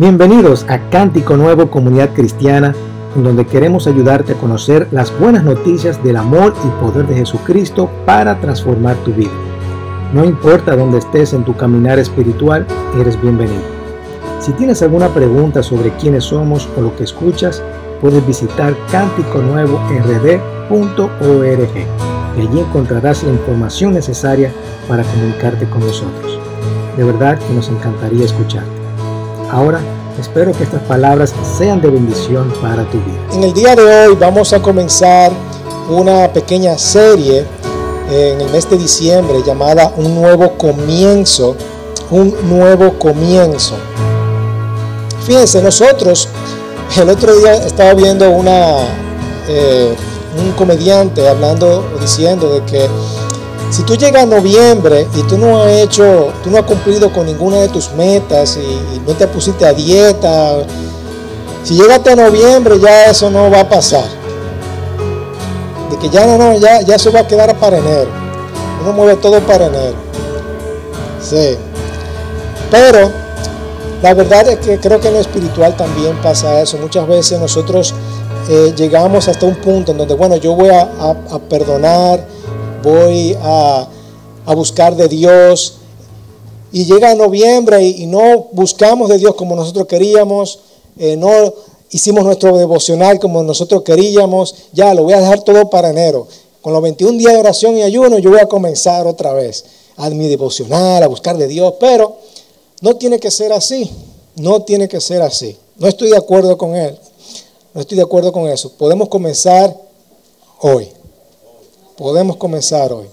Bienvenidos a Cántico Nuevo, Comunidad Cristiana, en donde queremos ayudarte a conocer las buenas noticias del amor y poder de Jesucristo para transformar tu vida. No importa dónde estés en tu caminar espiritual, eres bienvenido. Si tienes alguna pregunta sobre quiénes somos o lo que escuchas, puedes visitar canticonuevo.rd.org y allí encontrarás la información necesaria para comunicarte con nosotros. De verdad que nos encantaría escucharte. Ahora, espero que estas palabras sean de bendición para tu vida. En el día de hoy vamos a comenzar una pequeña serie en el mes de diciembre llamada Un Nuevo Comienzo. Un Nuevo Comienzo. Fíjense, nosotros, el otro día estaba viendo un comediante hablando o diciendo de que si tú llegas a noviembre y tú no has cumplido con ninguna de tus metas y no te pusiste a dieta, si llegaste a noviembre ya eso no va a pasar. De que ya eso va a quedar para enero. Uno mueve todo para enero. Sí. Pero la verdad es que creo que en lo espiritual también pasa eso. Muchas veces nosotros llegamos hasta un punto en donde, bueno, yo voy a perdonar, voy a buscar de Dios, y llega noviembre y no buscamos de Dios como nosotros queríamos, no hicimos nuestro devocional como nosotros queríamos, ya lo voy a dejar todo para enero. Con los 21 días de oración y ayuno yo voy a comenzar otra vez a mi devocional, a buscar de Dios, pero no tiene que ser así, no tiene que ser así. No estoy de acuerdo con él, no estoy de acuerdo con eso. Podemos comenzar hoy. Podemos comenzar hoy.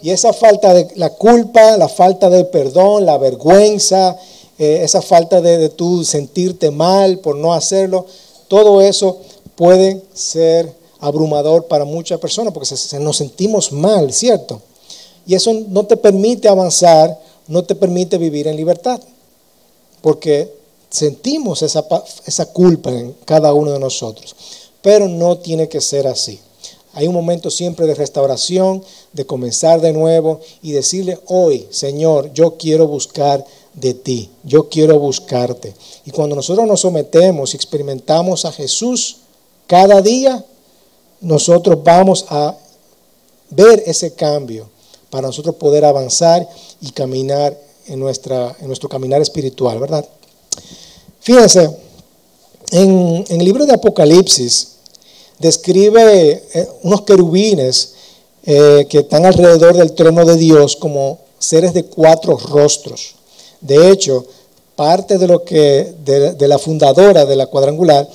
Y esa falta de la culpa, la falta del perdón, la vergüenza, esa falta de tú sentirte mal por no hacerlo, todo eso puede ser abrumador para muchas personas porque nos sentimos mal, ¿cierto? Y eso no te permite avanzar, no te permite vivir en libertad, porque sentimos esa culpa en cada uno de nosotros. Pero no tiene que ser así. Hay un momento siempre de restauración, de comenzar de nuevo y decirle hoy, Señor, yo quiero buscar de ti, yo quiero buscarte. Y cuando nosotros nos sometemos y experimentamos a Jesús cada día, nosotros vamos a ver ese cambio para nosotros poder avanzar y caminar en nuestro caminar espiritual, ¿verdad? Fíjense, en el libro de Apocalipsis, describe unos querubines que están alrededor del trono de Dios como seres de 4 rostros. De hecho, parte de lo que de la fundadora de la cuadrangular,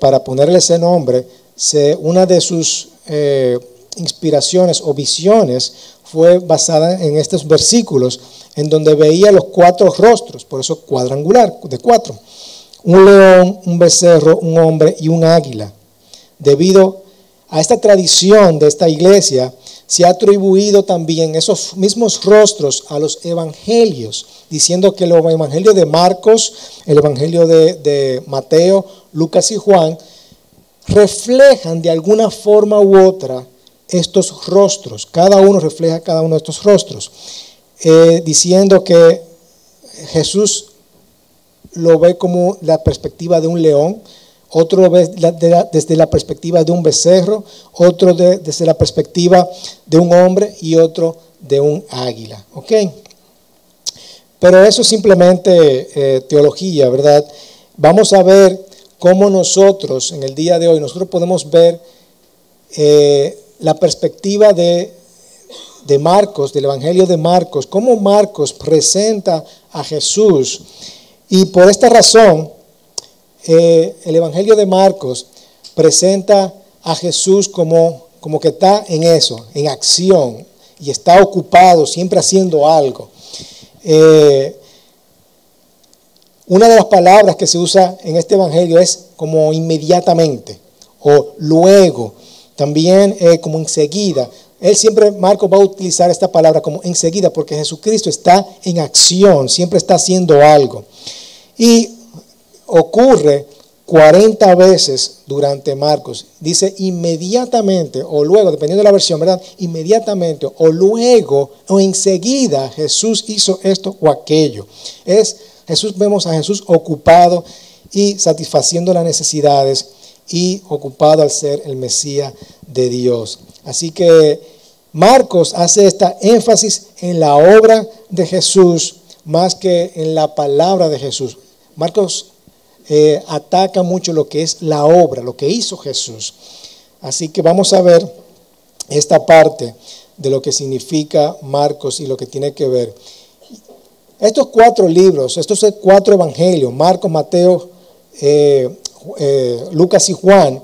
para ponerle ese nombre, una de sus inspiraciones o visiones fue basada en estos versículos, en donde veía los 4 rostros, por eso cuadrangular, de 4. Un león, un becerro, un hombre y un águila. Debido a esta tradición de esta iglesia, se ha atribuido también esos mismos rostros a los evangelios, diciendo que los evangelios de Marcos, el evangelio de Mateo, Lucas y Juan, reflejan de alguna forma u otra estos rostros. Cada uno refleja cada uno de estos rostros, diciendo que Jesús lo ve como la perspectiva de un león, otro desde la perspectiva de un becerro, otro desde la perspectiva de un hombre y otro de un águila. ¿Ok? Pero eso es simplemente teología, ¿verdad? Vamos a ver cómo nosotros en el día de hoy, nosotros podemos ver la perspectiva de Marcos, del Evangelio de Marcos, cómo Marcos presenta a Jesús. Y por esta razón, el Evangelio de Marcos presenta a Jesús como que está en eso, en acción, y está ocupado, siempre haciendo algo. Una de las palabras que se usa en este Evangelio es como inmediatamente, o luego, también como enseguida. Él siempre, Marcos, va a utilizar esta palabra como enseguida, porque Jesucristo está en acción, siempre está haciendo algo. Y ocurre 40 veces durante Marcos. Dice inmediatamente o luego, dependiendo de la versión, ¿verdad? Inmediatamente o luego o enseguida Jesús hizo esto o aquello. Es Jesús, vemos a Jesús ocupado y satisfaciendo las necesidades y ocupado al ser el Mesías de Dios. Así que Marcos hace esta énfasis en la obra de Jesús más que en la palabra de Jesús. Marcos ataca mucho lo que es la obra, lo que hizo Jesús. Así que vamos a ver esta parte de lo que significa Marcos y lo que tiene que ver. Estos cuatro libros, estos cuatro evangelios, Marcos, Mateo, Lucas y Juan,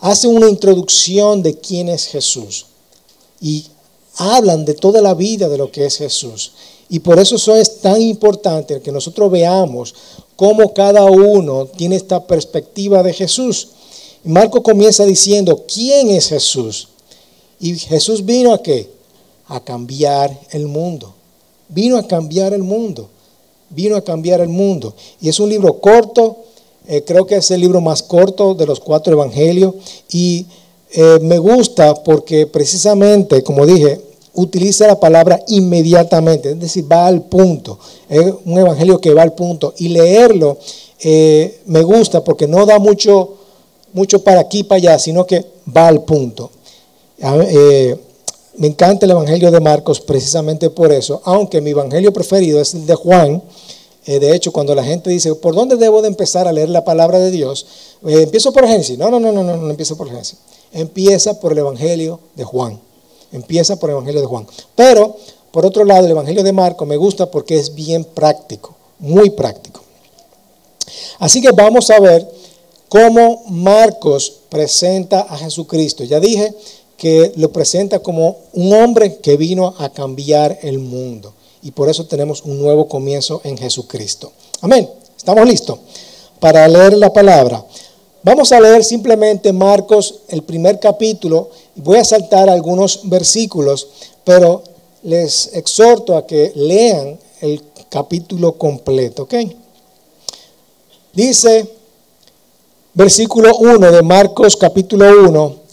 hacen una introducción de quién es Jesús y hablan de toda la vida de lo que es Jesús. Y por eso es tan importante que nosotros veamos cómo cada uno tiene esta perspectiva de Jesús. Marcos comienza diciendo, ¿quién es Jesús? Y Jesús vino ¿a qué? A cambiar el mundo. Vino a cambiar el mundo. Vino a cambiar el mundo. Y es un libro corto. Creo que es el libro más corto de los cuatro evangelios. Y me gusta porque precisamente, como dije, utiliza la palabra inmediatamente. Es decir, va al punto. Es un evangelio que va al punto. Y leerlo me gusta porque no da mucho para aquí y para allá, sino que va al punto. Me encanta el evangelio de Marcos precisamente por eso, aunque mi evangelio preferido es el de Juan. De hecho, cuando la gente dice, ¿por dónde debo de empezar a leer la palabra de Dios? ¿Empiezo por Génesis? No empiezo por Génesis. Empieza por el evangelio de Juan. Empieza por el evangelio de Juan. Pero, por otro lado, el evangelio de Marcos me gusta porque es bien práctico, muy práctico. Así que vamos a ver cómo Marcos presenta a Jesucristo. Ya dije que lo presenta como un hombre que vino a cambiar el mundo. Y por eso tenemos un nuevo comienzo en Jesucristo. Amén. Estamos listos para leer la palabra. Vamos a leer simplemente Marcos, el primer capítulo. Voy a saltar algunos versículos, pero les exhorto a que lean el capítulo completo. ¿Ok? Dice, versículo 1 de Marcos, capítulo 1.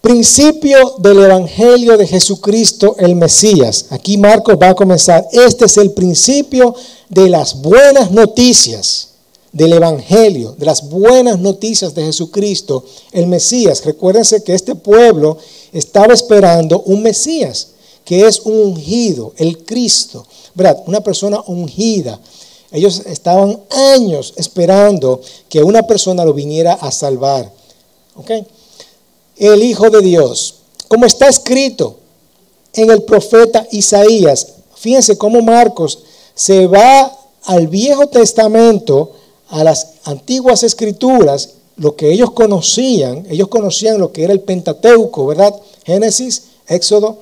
Principio del evangelio de Jesucristo el Mesías. Aquí Marcos va a comenzar. Este es el principio de las buenas noticias del evangelio, de las buenas noticias de Jesucristo el Mesías. Recuérdense que este pueblo estaba esperando un Mesías, que es un ungido, el Cristo, ¿verdad? Una persona ungida. Ellos estaban años esperando que una persona lo viniera a salvar. ¿Ok? El Hijo de Dios, como está escrito en el profeta Isaías. Fíjense cómo Marcos se va al Viejo Testamento, a las antiguas escrituras, lo que ellos conocían lo que era el Pentateuco, ¿verdad? Génesis, Éxodo,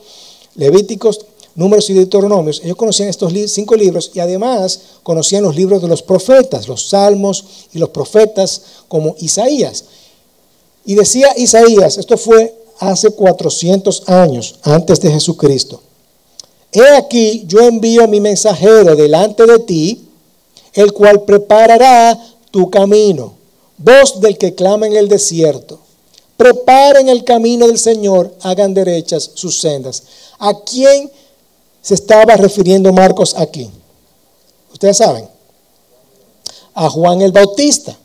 Levíticos, Números y Deuteronomios. Ellos conocían estos 5 libros y además conocían los libros de los profetas, los salmos y los profetas como Isaías. Y decía Isaías, esto fue hace 400 años antes de Jesucristo. He aquí yo envío a mi mensajero delante de ti, el cual preparará tu camino. Voz del que clama en el desierto. Preparen el camino del Señor, hagan derechas sus sendas. ¿A quién se estaba refiriendo Marcos aquí? Ustedes saben, a Juan el Bautista.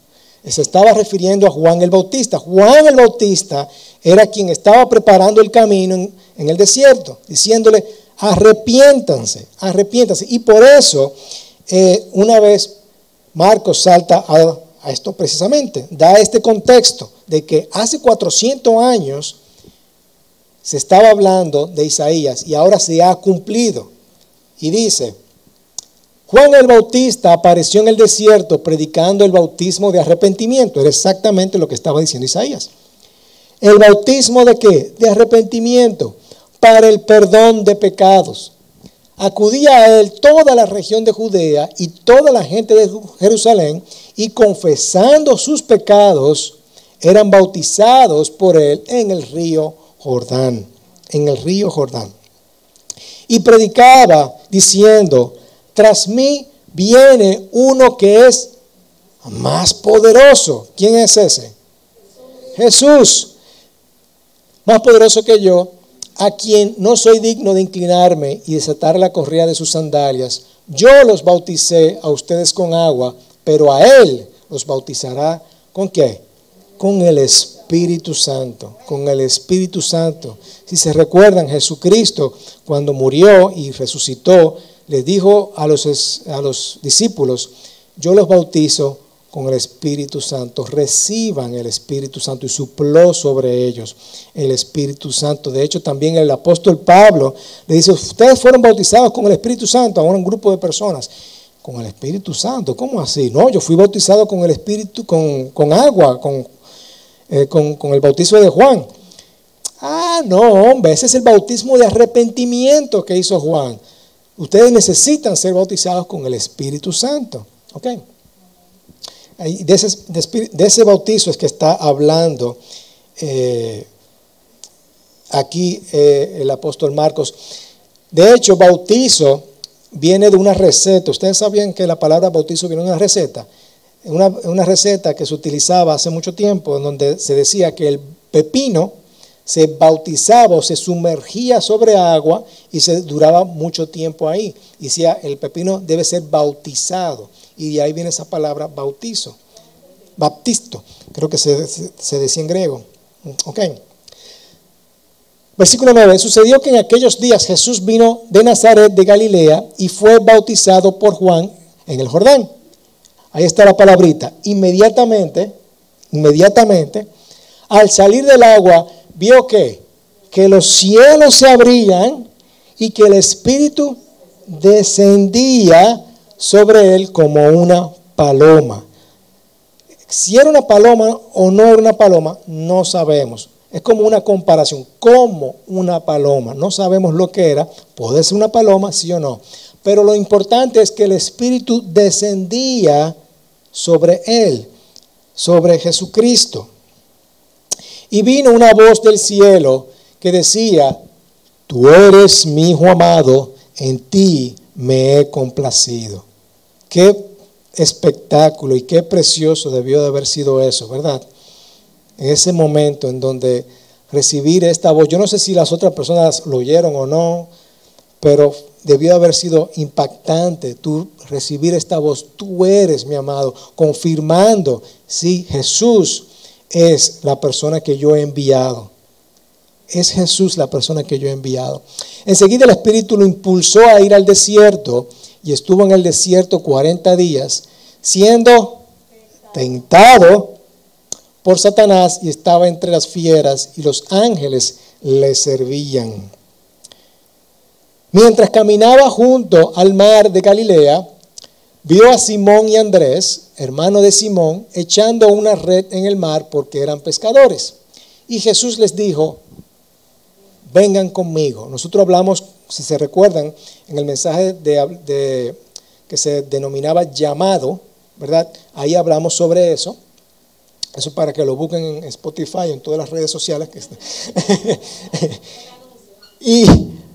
Se estaba refiriendo a Juan el Bautista. Juan el Bautista era quien estaba preparando el camino en el desierto, diciéndole, arrepiéntanse, arrepiéntanse. Y por eso, una vez, Marcos salta a esto precisamente, da este contexto de que hace 400 años se estaba hablando de Isaías y ahora se ha cumplido. Y dice, Juan el Bautista apareció en el desierto predicando el bautismo de arrepentimiento. Era exactamente lo que estaba diciendo Isaías. ¿El bautismo de qué? De arrepentimiento, para el perdón de pecados. Acudía a él toda la región de Judea y toda la gente de Jerusalén, y confesando sus pecados, eran bautizados por él en el río Jordán. En el río Jordán. Y predicaba diciendo, tras mí viene uno que es más poderoso. ¿Quién es ese? Jesús. Más poderoso que yo, a quien no soy digno de inclinarme y desatar la correa de sus sandalias. Yo los bauticé a ustedes con agua, pero a él los bautizará ¿con qué? Con el Espíritu Santo, con el Espíritu Santo. Si se recuerdan, Jesucristo, cuando murió y resucitó, les dijo a los discípulos, yo los bautizo con el Espíritu Santo, reciban el Espíritu Santo, y supló sobre ellos el Espíritu Santo. De hecho, también el apóstol Pablo le dice, ustedes fueron bautizados con el Espíritu Santo, ahora un grupo de personas, con el Espíritu Santo, ¿cómo así? No, yo fui bautizado con el Espíritu, con agua, con el bautismo de Juan. Ah, no, hombre, ese es el bautismo de arrepentimiento que hizo Juan. Ustedes necesitan ser bautizados con el Espíritu Santo, ¿ok? De ese bautizo es que está hablando aquí el apóstol Marcos. De hecho, bautizo viene de una receta. Ustedes sabían que la palabra bautizo viene de una receta. Una receta que se utilizaba hace mucho tiempo, en donde se decía que el pepino se bautizaba o se sumergía sobre agua y se duraba mucho tiempo ahí. Y decía, el pepino debe ser bautizado. Y de ahí viene esa palabra bautizo, baptisto, creo que se decía en griego. Ok. Versículo 9. Sucedió que en aquellos días Jesús vino de Nazaret de Galilea y fue bautizado por Juan en el Jordán. Ahí está la palabrita. Inmediatamente, al salir del agua, vio que los cielos se abrían y que el Espíritu descendía sobre él como una paloma. Si era una paloma o no era una paloma, no sabemos. Es como una comparación, como una paloma. No sabemos lo que era. Puede ser una paloma, sí o no. Pero lo importante es que el Espíritu descendía sobre él, sobre Jesucristo. Y vino una voz del cielo que decía, tú eres mi Hijo amado, en ti me he complacido. Qué espectáculo y qué precioso debió de haber sido eso, ¿verdad? En ese momento en donde recibir esta voz, yo no sé si las otras personas lo oyeron o no, pero debió haber sido impactante tú recibir esta voz, tú eres mi amado, confirmando, sí, Jesús es la persona que yo he enviado. Es Jesús la persona que yo he enviado. Enseguida el Espíritu lo impulsó a ir al desierto y estuvo en el desierto 40 días, siendo tentado por Satanás, y estaba entre las fieras y los ángeles le servían. Mientras caminaba junto al mar de Galilea, vio a Simón y Andrés, hermano de Simón, echando una red en el mar porque eran pescadores. Y Jesús les dijo, vengan conmigo. Nosotros hablamos, si se recuerdan, en el mensaje que se denominaba llamado, ¿verdad? Ahí hablamos sobre eso. Eso para que lo busquen en Spotify, en todas las redes sociales que están. Y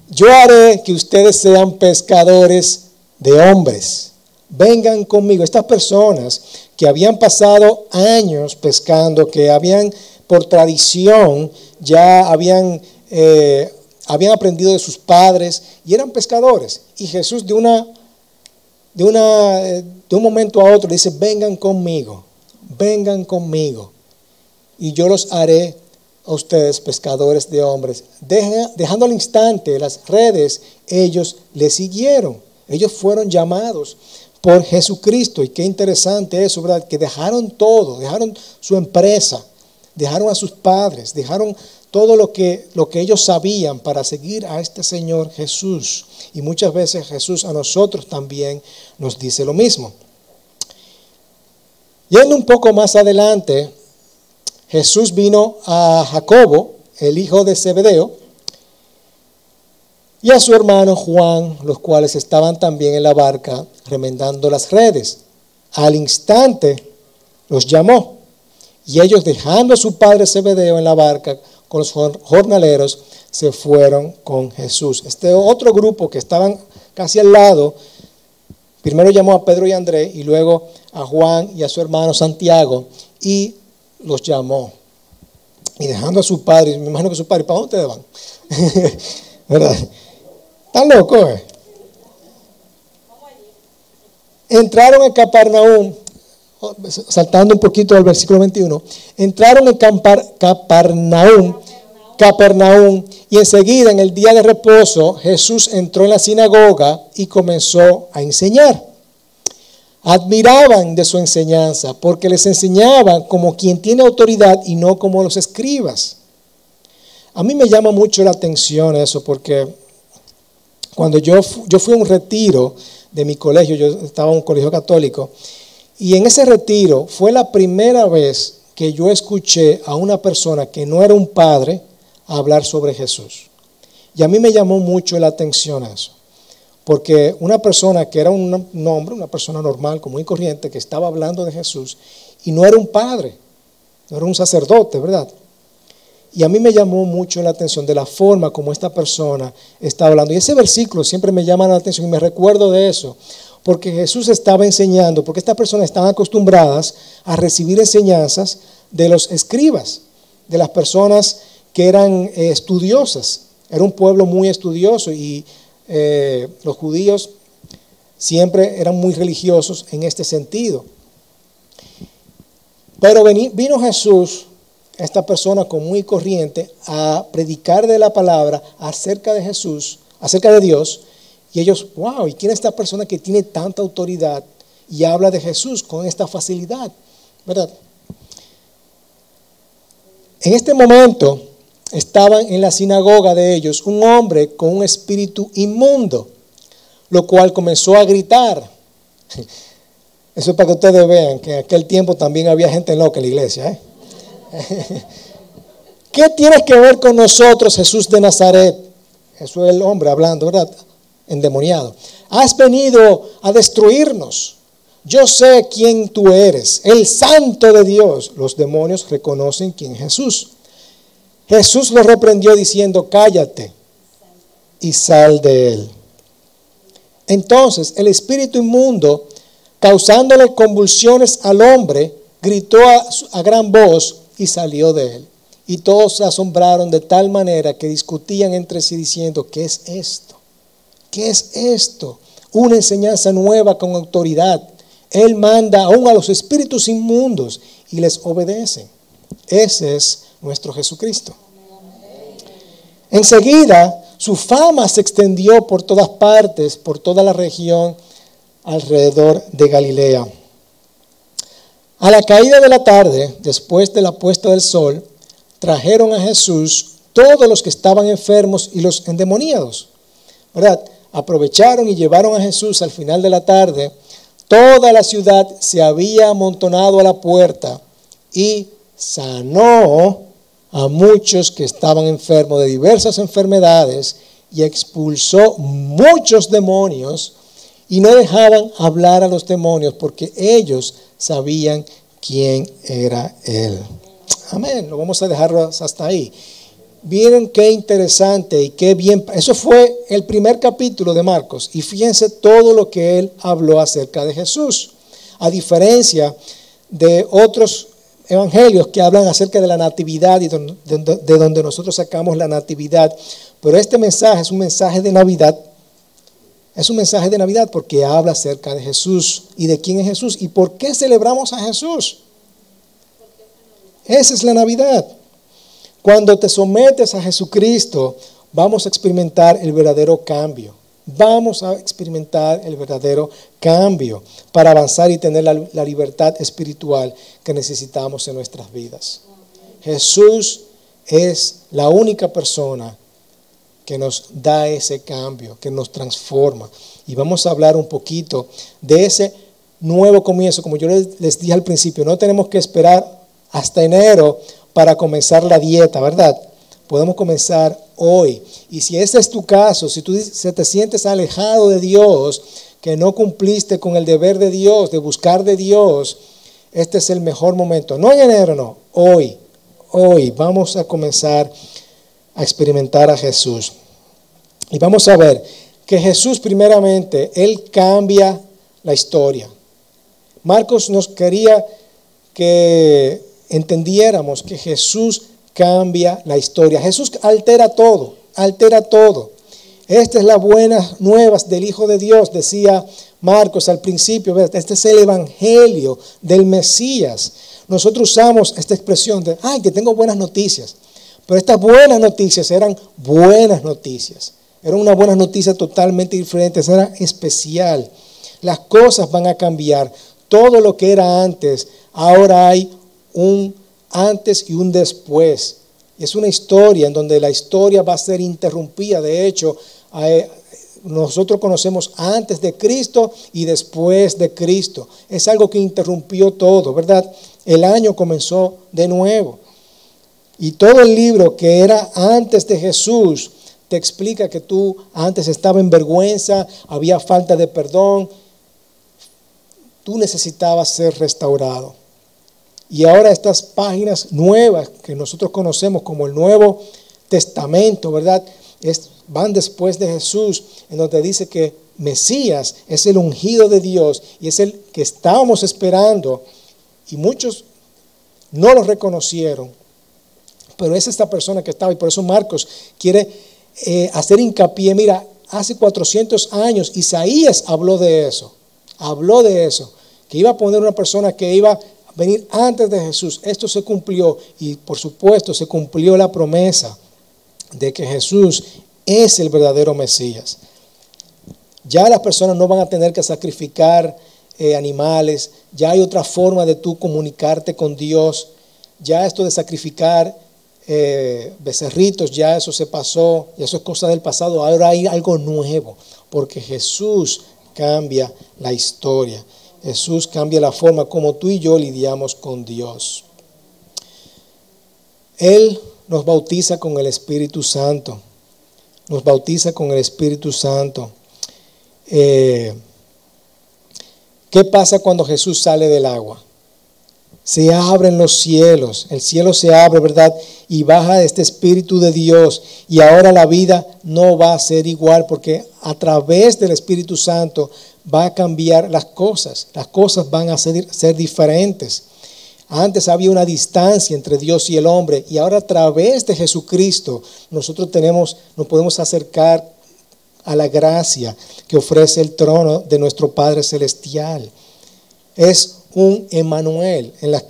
yo haré que ustedes sean pescadores de hombres. Vengan conmigo. Estas personas que habían pasado años pescando, que habían, por tradición, ya habían aprendido de sus padres y eran pescadores. Y Jesús de un momento a otro dice, vengan conmigo. Vengan conmigo y yo los haré a ustedes pescadores de hombres. Dejando al instante las redes, ellos le siguieron. Ellos fueron llamados por Jesucristo. Y qué interesante eso, ¿verdad? Que dejaron todo, dejaron su empresa, dejaron a sus padres, dejaron todo lo que ellos sabían para seguir a este Señor Jesús. Y muchas veces Jesús a nosotros también nos dice lo mismo. Yendo un poco más adelante, Jesús vino a Jacobo, el hijo de Zebedeo, y a su hermano Juan, los cuales estaban también en la barca remendando las redes. Al instante los llamó, y ellos, dejando a su padre Zebedeo en la barca con los jornaleros, se fueron con Jesús. Este otro grupo que estaban casi al lado, primero llamó a Pedro y Andrés y luego a Juan y a su hermano Santiago, y los llamó. y dejando a su padre, me imagino que su padre, ¿para dónde ustedes van? ¿Verdad? Están locos, ¿eh? Entraron en Capernaum, saltando un poquito al versículo 21, entraron en Capernaum, y enseguida en el día de reposo Jesús entró en la sinagoga y comenzó a enseñar. Admiraban de su enseñanza, porque les enseñaban como quien tiene autoridad y no como los escribas. A mí me llama mucho la atención eso, porque cuando yo fui a un retiro de mi colegio, yo estaba en un colegio católico, y en ese retiro fue la primera vez que yo escuché a una persona que no era un padre hablar sobre Jesús. Y a mí me llamó mucho la atención eso, porque una persona que era un hombre, una persona normal, común y corriente, que estaba hablando de Jesús, y no era un padre, no era un sacerdote, ¿verdad? Y a mí me llamó mucho la atención de la forma como esta persona está hablando. Y ese versículo siempre me llama la atención y me recuerdo de eso, porque Jesús estaba enseñando, porque estas personas están acostumbradas a recibir enseñanzas de los escribas, de las personas que eran estudiosas. Era un pueblo muy estudioso y los judíos siempre eran muy religiosos en este sentido. Pero vino Jesús, esta persona común y corriente, a predicar de la palabra acerca de Jesús, acerca de Dios, y ellos, wow, ¿y quién es esta persona que tiene tanta autoridad y habla de Jesús con esta facilidad? ¿Verdad? En este momento estaban en la sinagoga de ellos un hombre con un espíritu inmundo, lo cual comenzó a gritar. Eso es para que ustedes vean que en aquel tiempo también había gente loca en la iglesia, ¿eh? ¿Qué tienes que ver con nosotros, Jesús de Nazaret? Eso es el hombre hablando, ¿verdad? Endemoniado. Has venido a destruirnos. Yo sé quién tú eres, el Santo de Dios. Los demonios reconocen quién es Jesús. Jesús lo reprendió diciendo: cállate y sal de él. Entonces el espíritu inmundo, causándole convulsiones al hombre, gritó a gran voz y salió de él. Y todos se asombraron de tal manera que discutían entre sí diciendo: ¿qué es esto? ¿Qué es esto? Una enseñanza nueva con autoridad. Él manda aún a los espíritus inmundos y les obedecen. Ese es nuestro Jesucristo. Enseguida su fama se extendió por todas partes, por toda la región alrededor de Galilea. A la caída de la tarde, después de la puesta del sol, trajeron a Jesús todos los que estaban enfermos y los endemoniados, ¿verdad? Aprovecharon y llevaron a Jesús al final de la tarde. Toda la ciudad se había amontonado a la puerta y sanó a muchos que estaban enfermos de diversas enfermedades y expulsó muchos demonios, y no dejaban hablar a los demonios porque ellos sabían quién era él. Amén. Lo vamos a dejar hasta ahí. Vieron qué interesante y qué bien. Eso fue el primer capítulo de Marcos. Y fíjense todo lo que él habló acerca de Jesús. A diferencia de otros evangelios que hablan acerca de la natividad y de donde nosotros sacamos la natividad. Pero este mensaje es un mensaje de Navidad. Es un mensaje de Navidad porque habla acerca de Jesús y de quién es Jesús y por qué celebramos a Jesús. Esa es la Navidad. Cuando te sometes a Jesucristo, vamos a experimentar el verdadero cambio. Vamos a experimentar el verdadero cambio para avanzar y tener la libertad espiritual que necesitamos en nuestras vidas. Jesús es la única persona que nos da ese cambio, que nos transforma. Y vamos a hablar un poquito de ese nuevo comienzo. Como yo les dije al principio, no tenemos que esperar hasta enero para comenzar la dieta, ¿verdad? Podemos comenzar hoy. Y si ese es tu caso, si tú te sientes alejado de Dios, que no cumpliste con el deber de Dios, de buscar de Dios, este es el mejor momento. No en enero, no. Hoy, hoy vamos a comenzar a experimentar a Jesús. Y vamos a ver que Jesús primeramente, él cambia la historia. Marcos nos quería que entendiéramos que Jesús cambia la historia. Jesús altera todo, altera todo. Esta es la buena nueva del Hijo de Dios, decía Marcos al principio. Este es el evangelio del Mesías. Nosotros usamos esta expresión de, ay, que tengo buenas noticias. Pero estas buenas noticias eran buenas noticias. Era una buena noticia totalmente diferente, era especial. Las cosas van a cambiar. Todo lo que era antes, ahora hay un antes y un después. Es una historia en donde la historia va a ser interrumpida. De hecho, nosotros conocemos antes de Cristo y después de Cristo. Es algo que interrumpió todo, ¿verdad? El año comenzó de nuevo. Y todo el libro que era antes de Jesús te explica que tú antes estabas en vergüenza, había falta de perdón, tú necesitabas ser restaurado. Y ahora estas páginas nuevas que nosotros conocemos como el Nuevo Testamento, ¿verdad? Van después de Jesús, en donde dice que Mesías es el ungido de Dios y es el que estábamos esperando. Y muchos no lo reconocieron, pero es esta persona que estaba, y por eso Marcos quiere hacer hincapié. Mira, hace 400 años Isaías habló de eso, que iba a poner una persona que iba a venir antes de Jesús. Esto se cumplió, y por supuesto se cumplió la promesa de que Jesús es el verdadero Mesías. Ya las personas no van a tener que sacrificar animales, ya hay otra forma de tú comunicarte con Dios. Ya esto de sacrificar becerritos, ya eso se pasó, y eso es cosa del pasado. Ahora hay algo nuevo, porque Jesús cambia la historia. Jesús cambia la forma como tú y yo lidiamos con Dios. Él nos bautiza con el Espíritu Santo. Nos bautiza con el Espíritu Santo. ¿Qué pasa cuando Jesús sale del agua? Se abren los cielos. El cielo se abre, ¿verdad? Y baja este Espíritu de Dios. Y ahora la vida no va a ser igual, porque a través del Espíritu Santo va a cambiar las cosas. Las cosas van a ser diferentes. Antes había una distancia entre Dios y el hombre, y ahora a través de Jesucristo nosotros nos podemos acercar a la gracia que ofrece el trono de nuestro Padre Celestial. Es un Emmanuel. En las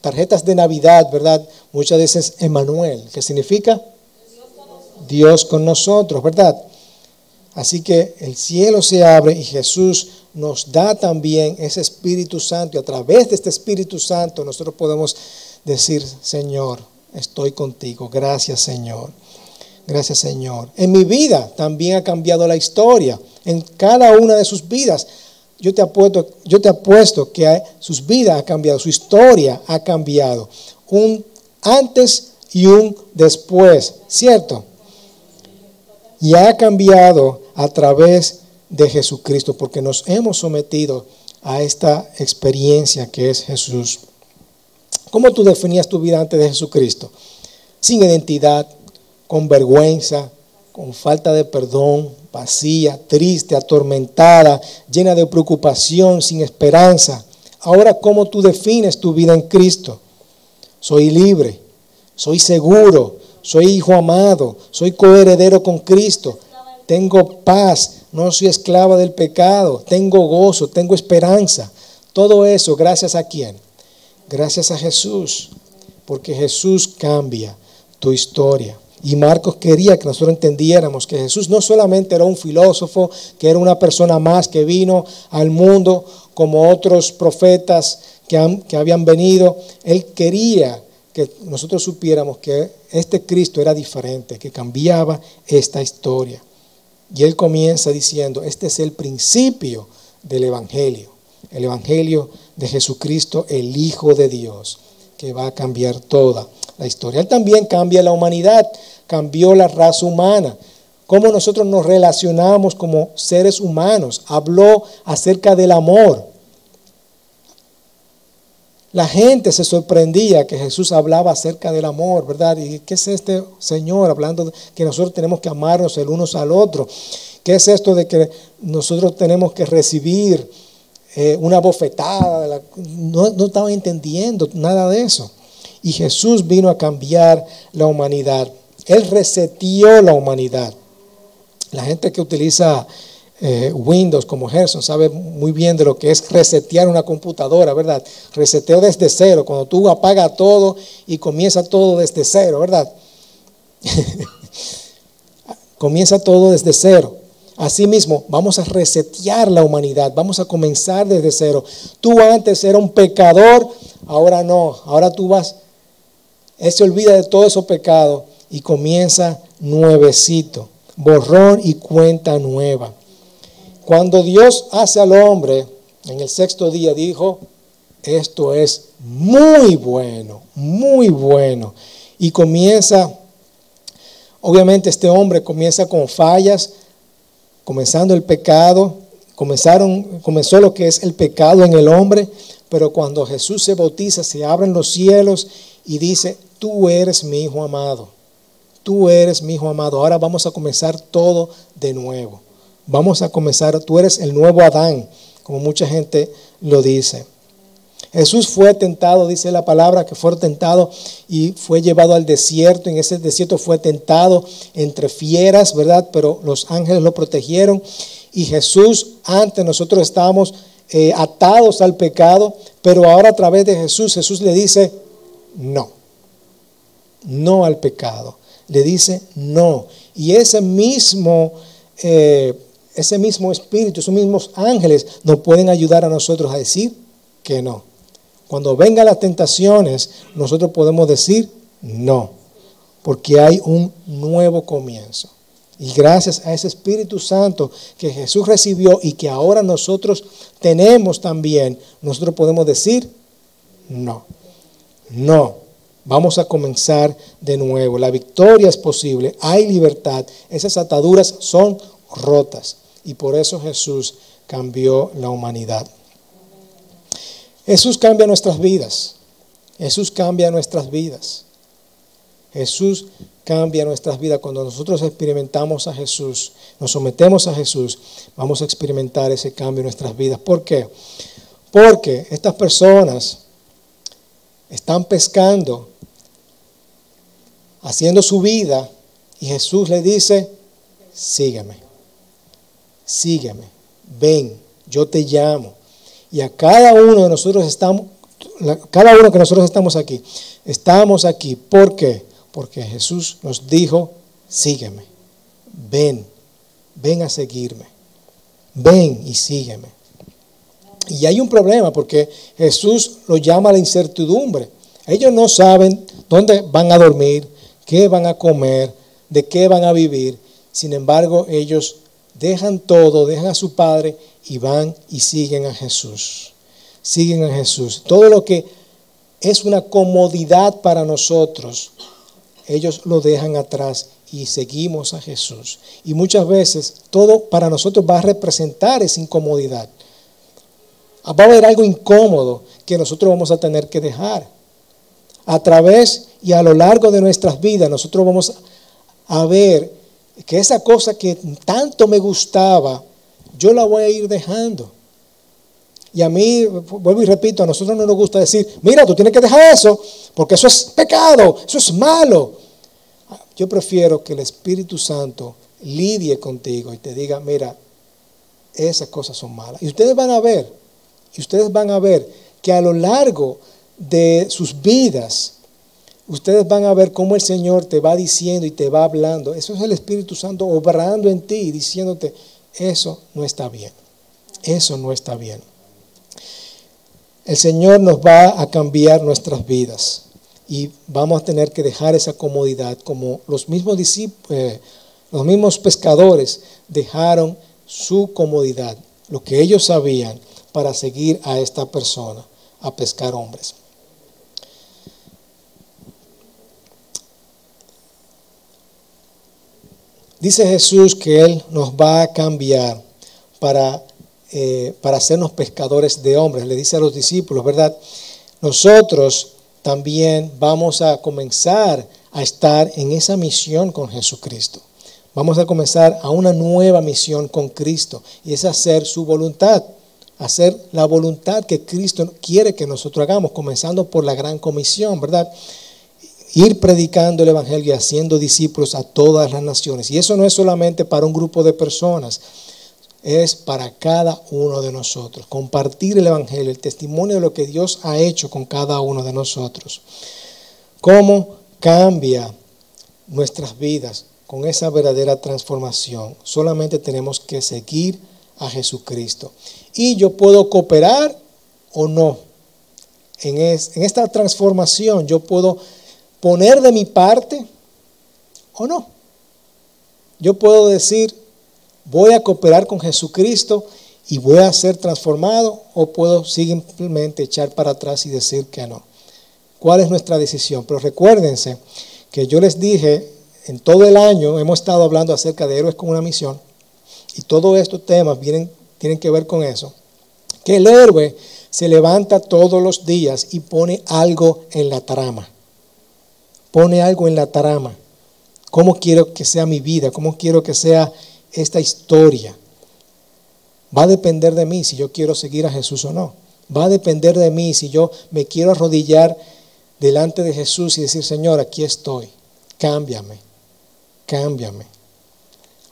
tarjetas de Navidad, ¿verdad? Muchas veces Emmanuel, que significa Dios con nosotros, ¿verdad? Así que el cielo se abre y Jesús nos da también ese Espíritu Santo. Y a través de este Espíritu Santo nosotros podemos decir, Señor, estoy contigo. Gracias, Señor. Gracias, Señor. En mi vida también ha cambiado la historia. En cada una de sus vidas. Yo te apuesto que sus vidas han cambiado, su historia ha cambiado. Un antes y un después, ¿cierto? Y ha cambiado a través de Jesucristo, porque nos hemos sometido a esta experiencia que es Jesús. ¿Cómo tú definías tu vida antes de Jesucristo? Sin identidad, con vergüenza, con falta de perdón, vacía, triste, atormentada, llena de preocupación, sin esperanza. Ahora, ¿cómo tú defines tu vida en Cristo? Soy libre, soy seguro, soy hijo amado, soy coheredero con Cristo. Tengo paz, no soy esclava del pecado, tengo gozo, tengo esperanza. Todo eso, ¿gracias a quién? Gracias a Jesús, porque Jesús cambia tu historia. Y Marcos quería que nosotros entendiéramos que Jesús no solamente era un filósofo, que era una persona más que vino al mundo como otros profetas que habían venido. Él quería que nosotros supiéramos que este Cristo era diferente, que cambiaba esta historia. Y él comienza diciendo, este es el principio del Evangelio. El Evangelio de Jesucristo, el Hijo de Dios, que va a cambiar toda la historia. Él también cambia la humanidad, cambió la raza humana, cómo nosotros nos relacionamos como seres humanos. Habló acerca del amor. La gente se sorprendía que Jesús hablaba acerca del amor, ¿verdad? ¿Y qué es este Señor hablando de que nosotros tenemos que amarnos el unos al otro? ¿Qué es esto de que nosotros tenemos que recibir una bofetada? No estaban entendiendo nada de eso. y Jesús vino a cambiar la humanidad. Él reseteó la humanidad. La gente que utiliza Windows como Gerson sabe muy bien de lo que es resetear una computadora, ¿verdad? Reseteo desde cero, cuando tú apagas todo y comienza todo desde cero, ¿verdad? Comienza todo desde cero. Asimismo, vamos a resetear la humanidad, vamos a comenzar desde cero. Tú antes eras un pecador, ahora no, ahora tú vas, Él se olvida de todo esos pecados y comienza nuevecito, borrón y cuenta nueva. Cuando Dios hace al hombre, en el sexto día dijo, esto es muy bueno, y comienza, obviamente este hombre comienza con fallas, comenzando el pecado, comenzó lo que es el pecado en el hombre, pero cuando Jesús se bautiza, se abren los cielos y dice, tú eres mi hijo amado, tú eres mi hijo amado, ahora vamos a comenzar todo de nuevo, vamos a comenzar, tú eres el nuevo Adán, como mucha gente lo dice. Jesús fue tentado, dice la palabra, que fue tentado y fue llevado al desierto. En ese desierto fue tentado entre fieras, ¿verdad? Pero los ángeles lo protegieron. Y Jesús, antes nosotros estábamos atados al pecado, pero ahora a través de Jesús, Jesús le dice no. No al pecado. Le dice no. Y ese mismo espíritu, esos mismos ángeles nos pueden ayudar a nosotros a decir que no. Cuando vengan las tentaciones, nosotros podemos decir no, porque hay un nuevo comienzo. Y gracias a ese Espíritu Santo que Jesús recibió y que ahora nosotros tenemos también, nosotros podemos decir no, no, vamos a comenzar de nuevo. La victoria es posible, hay libertad, esas ataduras son rotas y por eso Jesús cambió la humanidad. Jesús cambia nuestras vidas. Jesús cambia nuestras vidas. Jesús cambia nuestras vidas. Cuando nosotros experimentamos a Jesús, nos sometemos a Jesús, vamos a experimentar ese cambio en nuestras vidas. ¿Por qué? Porque estas personas están pescando, haciendo su vida, y Jesús les dice, sígueme, sígueme, ven, yo te llamo. Y a cada uno de nosotros estamos aquí. ¿Por qué? Porque Jesús nos dijo, sígueme, ven, ven a seguirme, ven y sígueme. Y hay un problema porque Jesús lo llama la incertidumbre. Ellos no saben dónde van a dormir, qué van a comer, de qué van a vivir. Sin embargo, ellos dejan todo, dejan a su padre y van y siguen a Jesús. Siguen a Jesús. Todo lo que es una comodidad para nosotros, ellos lo dejan atrás y seguimos a Jesús. Y muchas veces todo para nosotros va a representar esa incomodidad. Va a haber algo incómodo que nosotros vamos a tener que dejar. A través y a lo largo de nuestras vidas nosotros vamos a ver que esa cosa que tanto me gustaba, yo la voy a ir dejando. Y a mí, vuelvo y repito, a nosotros no nos gusta decir, mira, tú tienes que dejar eso, porque eso es pecado, eso es malo. Yo prefiero que el Espíritu Santo lidie contigo y te diga, mira, esas cosas son malas. Y ustedes van a ver, que a lo largo de sus vidas, ustedes van a ver cómo el Señor te va diciendo y te va hablando. Eso es el Espíritu Santo obrando en ti y diciéndote, eso no está bien. Eso no está bien. El Señor nos va a cambiar nuestras vidas y vamos a tener que dejar esa comodidad, como los mismos pescadores dejaron su comodidad, lo que ellos sabían, para seguir a esta persona, a pescar hombres. Dice Jesús que Él nos va a cambiar para hacernos pescadores de hombres. Le dice a los discípulos, ¿verdad? Nosotros también vamos a comenzar a estar en esa misión con Jesucristo. Vamos a comenzar a una nueva misión con Cristo y es hacer su voluntad. hacer la voluntad que Cristo quiere que nosotros hagamos, comenzando por la gran comisión, ¿verdad? Ir predicando el evangelio y haciendo discípulos a todas las naciones. Y eso no es solamente para un grupo de personas, es para cada uno de nosotros. Compartir el evangelio, el testimonio de lo que Dios ha hecho con cada uno de nosotros. ¿Cómo cambia nuestras vidas con esa verdadera transformación? Solamente tenemos que seguir a Jesucristo. Y yo puedo cooperar o no. En esta transformación yo puedo poner de mi parte o no. Yo puedo decir, voy a cooperar con Jesucristo y voy a ser transformado, o puedo simplemente echar para atrás y decir que no. ¿Cuál es nuestra decisión? Pero recuérdense que yo les dije, en todo el año hemos estado hablando acerca de héroes con una misión, y todos estos temas tienen que ver con eso, que el héroe se levanta todos los días y pone algo en la trama. Pone algo en la trama. ¿Cómo quiero que sea mi vida? ¿Cómo quiero que sea esta historia? Va a depender de mí si yo quiero seguir a Jesús o no. Va a depender de mí si yo me quiero arrodillar delante de Jesús y decir, Señor, aquí estoy, cámbiame, cámbiame.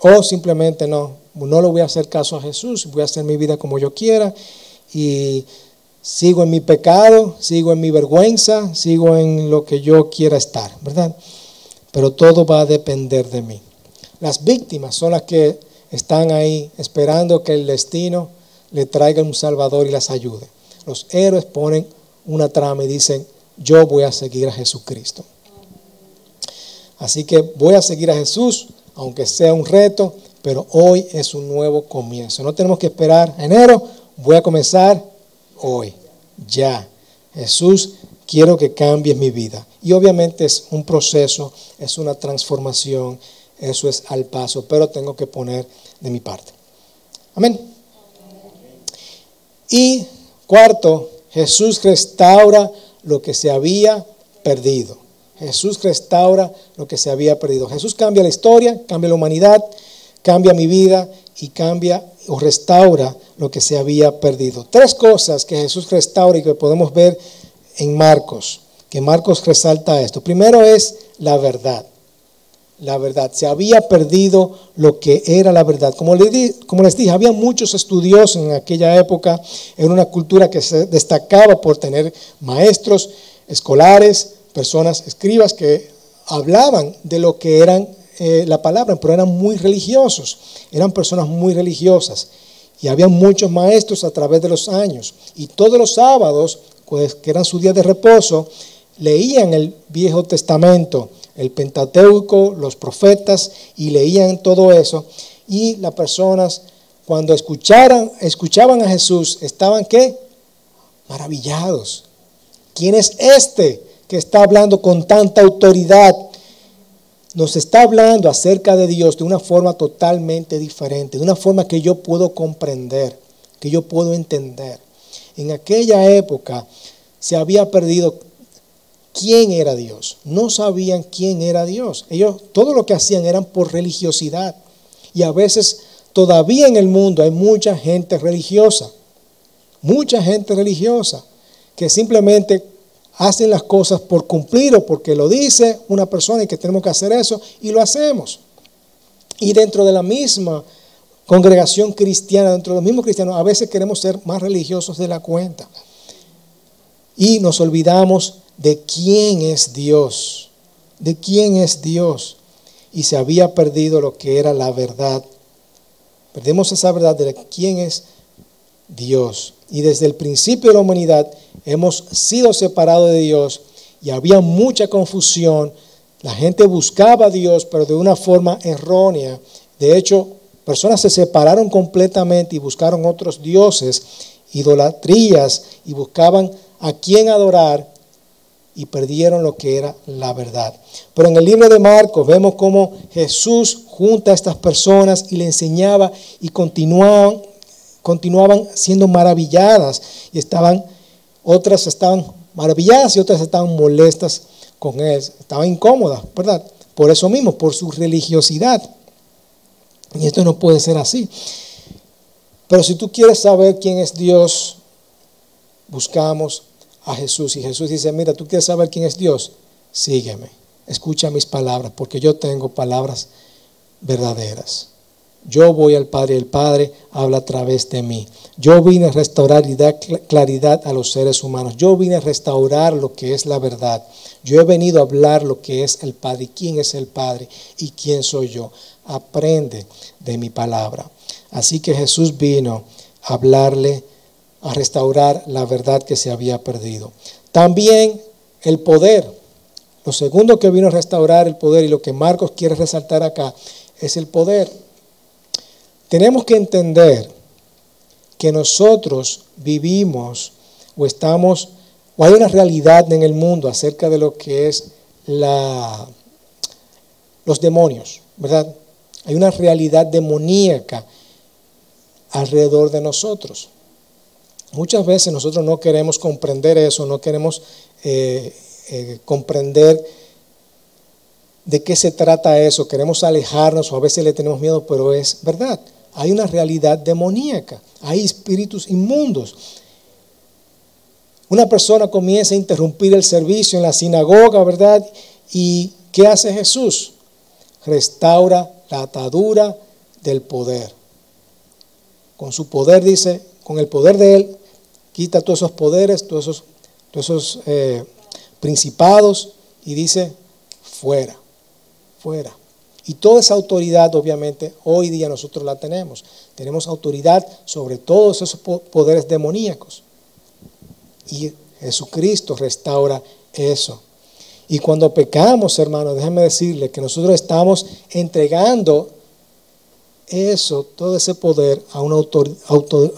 O simplemente no le voy a hacer caso a Jesús, voy a hacer mi vida como yo quiera y sigo en mi pecado, sigo en mi vergüenza, sigo en lo que yo quiera estar, ¿verdad? Pero todo va a depender de mí. Las víctimas son las que están ahí esperando que el destino le traiga un salvador y las ayude. Los héroes ponen una trama y dicen, yo voy a seguir a Jesucristo. Así que voy a seguir a Jesús, aunque sea un reto, pero hoy es un nuevo comienzo. No tenemos que esperar a enero, voy a comenzar hoy, ya. Jesús, quiero que cambies mi vida. Y obviamente es un proceso, es una transformación, eso es al paso, pero tengo que poner de mi parte. Amén. Y cuarto, Jesús restaura lo que se había perdido. Jesús restaura lo que se había perdido. Jesús cambia la historia, cambia la humanidad, cambia mi vida y cambia o restaura lo que se había perdido. Tres cosas que Jesús restaura y que podemos ver en Marcos, que Marcos resalta esto. Primero es la verdad. La verdad. Se había perdido lo que era la verdad. Como les dije, había muchos estudiosos en aquella época, en una cultura que se destacaba por tener maestros, escolares, personas escribas que hablaban de lo que eran la palabra, pero eran muy religiosos, eran personas muy religiosas. Y había muchos maestros a través de los años. Y todos los sábados, pues, que eran su día de reposo, leían el Viejo Testamento, el Pentateuco, los profetas, y leían todo eso. Y las personas, cuando escuchaban a Jesús, estaban, ¿qué? Maravillados. ¿Quién es este que está hablando con tanta autoridad? Nos está hablando acerca de Dios de una forma totalmente diferente, de una forma que yo puedo comprender, que yo puedo entender. En aquella época se había perdido quién era Dios. No sabían quién era Dios. Ellos todo lo que hacían eran por religiosidad. Y a veces todavía en el mundo hay mucha gente religiosa que simplemente hacen las cosas por cumplir o porque lo dice una persona y que tenemos que hacer eso, y lo hacemos. Y dentro de la misma congregación cristiana, dentro de los mismos cristianos, a veces queremos ser más religiosos de la cuenta. Y nos olvidamos de quién es Dios, de quién es Dios. Y se había perdido lo que era la verdad. Perdemos esa verdad de quién es Dios. Y desde el principio de la humanidad hemos sido separados de Dios y había mucha confusión. La gente buscaba a Dios, pero de una forma errónea. De hecho, personas se separaron completamente y buscaron otros dioses, idolatrías, y buscaban a quién adorar y perdieron lo que era la verdad. Pero en el libro de Marcos vemos cómo Jesús junta a estas personas y le enseñaba y continuaban siendo maravilladas, y otras estaban maravilladas y otras estaban molestas con él, estaban incómodas, ¿verdad? Por eso mismo, por su religiosidad. Y esto no puede ser así. Pero si tú quieres saber quién es Dios, buscamos a Jesús. Y Jesús dice, mira, ¿tú quieres saber quién es Dios? Sígueme, escucha mis palabras, porque yo tengo palabras verdaderas. Yo voy al Padre y el Padre habla a través de mí. Yo vine a restaurar y dar claridad a los seres humanos. Yo vine a restaurar lo que es la verdad. Yo he venido a hablar lo que es el Padre, quién es el Padre y quién soy yo. Aprende de mi palabra. Así que Jesús vino a hablarle, a restaurar la verdad que se había perdido. También el poder. Lo segundo que vino a restaurar el poder y lo que Marcos quiere resaltar acá es el poder. Tenemos que entender que nosotros vivimos o estamos, o hay una realidad en el mundo acerca de lo que es los demonios, ¿verdad? Hay una realidad demoníaca alrededor de nosotros. Muchas veces nosotros no queremos comprender eso, no queremos comprender de qué se trata eso, queremos alejarnos o a veces le tenemos miedo, pero es verdad. Hay una realidad demoníaca, hay espíritus inmundos. Una persona comienza a interrumpir el servicio en la sinagoga, ¿verdad? ¿Y qué hace Jesús? Restaura la atadura del poder. Con su poder, dice, con el poder de Él, quita todos esos poderes, todos esos principados y dice, fuera, fuera. Y toda esa autoridad, obviamente, hoy día nosotros la tenemos. Tenemos autoridad sobre todos esos poderes demoníacos. Y Jesucristo restaura eso. Y cuando pecamos, hermanos, déjenme decirles que nosotros estamos entregando eso, todo ese poder, a una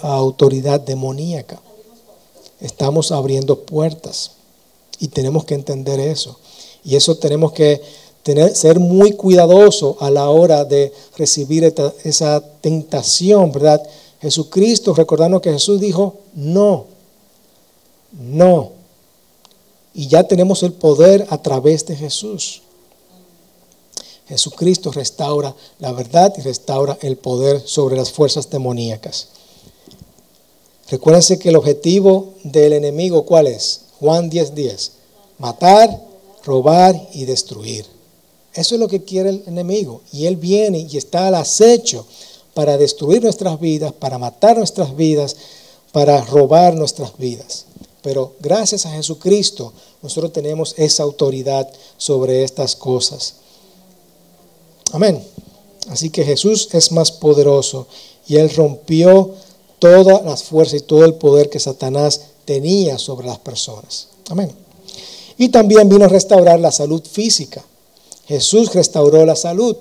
autoridad demoníaca. Estamos abriendo puertas. Y tenemos que entender eso. Y eso tenemos que ser muy cuidadosos a la hora de recibir esa tentación, ¿verdad? Jesucristo, recordando que Jesús dijo, no, no. Y ya tenemos el poder a través de Jesús. Jesucristo restaura la verdad y restaura el poder sobre las fuerzas demoníacas. Recuérdense que el objetivo del enemigo, ¿cuál es? Juan 10:10. Matar, robar y destruir. Eso es lo que quiere el enemigo. Y él viene y está al acecho para destruir nuestras vidas, para matar nuestras vidas, para robar nuestras vidas. Pero gracias a Jesucristo, nosotros tenemos esa autoridad sobre estas cosas. Amén. Así que Jesús es más poderoso y Él rompió todas las fuerzas y todo el poder que Satanás tenía sobre las personas. Amén. Y también vino a restaurar la salud física. Jesús restauró la salud.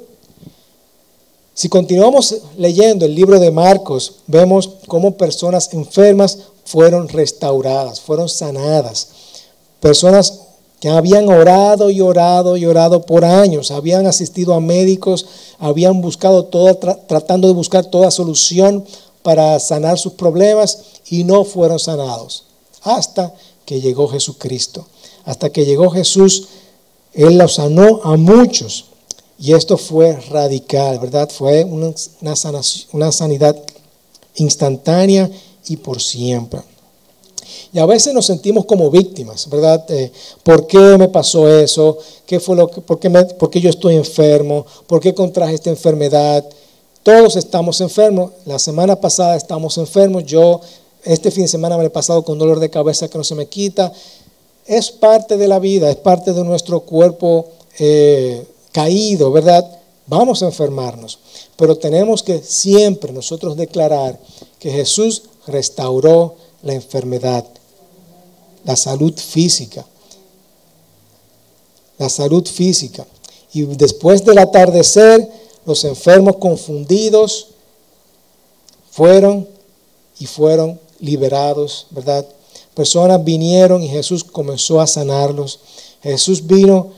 Si continuamos leyendo el libro de Marcos, vemos cómo personas enfermas fueron restauradas, fueron sanadas. Personas que habían orado y orado y orado por años, habían asistido a médicos, habían buscado toda, tratando de buscar toda solución para sanar sus problemas y no fueron sanados. Hasta que llegó Jesucristo. Hasta que llegó Jesús, Él los sanó a muchos. Y esto fue radical, ¿verdad? Fue una sanidad instantánea y por siempre. Y a veces nos sentimos como víctimas, ¿verdad? ¿Por qué me pasó eso? ¿Qué fue lo que, por qué yo estoy enfermo? ¿Por qué contraje esta enfermedad? Todos estamos enfermos. La semana pasada estamos enfermos. Yo este fin de semana me he pasado con dolor de cabeza que no se me quita. Es parte de la vida, es parte de nuestro cuerpo caído, ¿verdad? Vamos a enfermarnos, pero tenemos que siempre nosotros declarar que Jesús restauró la enfermedad, la salud física. La salud física. Y después del atardecer, los enfermos confundidos fueron liberados, ¿verdad? Personas vinieron y Jesús comenzó a sanarlos. Jesús vino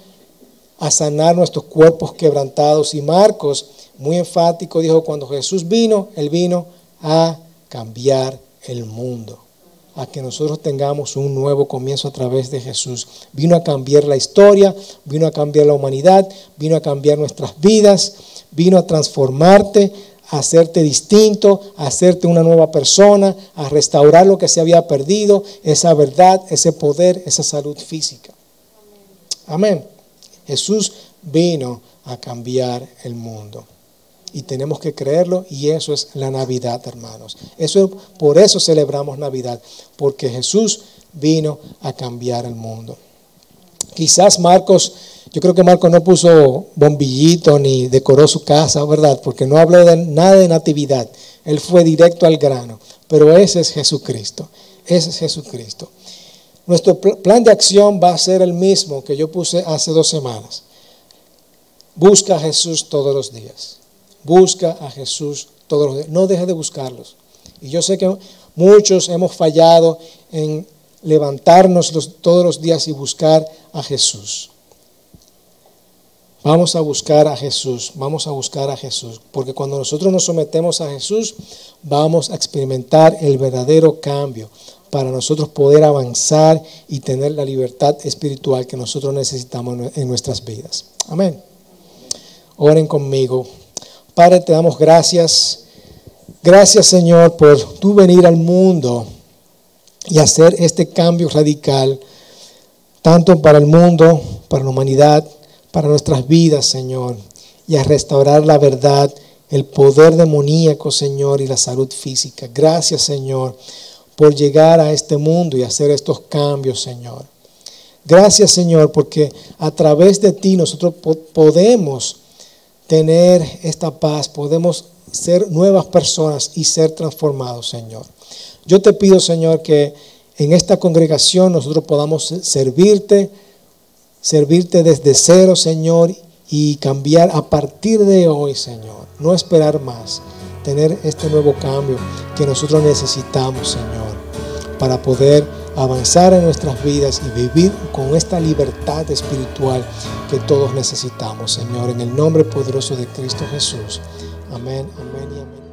a sanar nuestros cuerpos quebrantados. Y Marcos, muy enfático, dijo, cuando Jesús vino, Él vino a cambiar el mundo. A que nosotros tengamos un nuevo comienzo a través de Jesús. Vino a cambiar la historia, vino a cambiar la humanidad, vino a cambiar nuestras vidas, vino a transformarte, a hacerte distinto, a hacerte una nueva persona, a restaurar lo que se había perdido, esa verdad, ese poder, esa salud física. Amén. Jesús vino a cambiar el mundo. Y tenemos que creerlo, y eso es la Navidad, hermanos. Eso, por eso celebramos Navidad, porque Jesús vino a cambiar el mundo. Quizás Marcos, yo creo que Marcos no puso bombillito ni decoró su casa, ¿verdad? Porque no habló de nada de natividad. Él fue directo al grano. Pero ese es Jesucristo. Ese es Jesucristo. Nuestro plan de acción va a ser el mismo que yo puse hace 2 semanas. Busca a Jesús todos los días. Busca a Jesús todos los días. No dejes de buscarlos. Y yo sé que muchos hemos fallado en levantarnos todos los días y buscar a Jesús. Vamos a buscar a Jesús, vamos a buscar a Jesús, porque cuando nosotros nos sometemos a Jesús, vamos a experimentar el verdadero cambio para nosotros poder avanzar y tener la libertad espiritual que nosotros necesitamos en nuestras vidas. Amén. Oren conmigo. Padre, te damos gracias. Gracias, Señor, por tu venir al mundo y hacer este cambio radical, tanto para el mundo, para la humanidad, para nuestras vidas, Señor, y a restaurar la verdad, el poder demoníaco, Señor, y la salud física. Gracias, Señor, por llegar a este mundo y hacer estos cambios, Señor. Gracias, Señor, porque a través de ti nosotros podemos tener esta paz, podemos ser nuevas personas y ser transformados, Señor. Yo te pido, Señor, que en esta congregación nosotros podamos servirte desde cero, Señor, y cambiar a partir de hoy, Señor. No esperar más, tener este nuevo cambio que nosotros necesitamos, Señor, para poder avanzar en nuestras vidas y vivir con esta libertad espiritual que todos necesitamos, Señor, en el nombre poderoso de Cristo Jesús. Amén, amén y amén.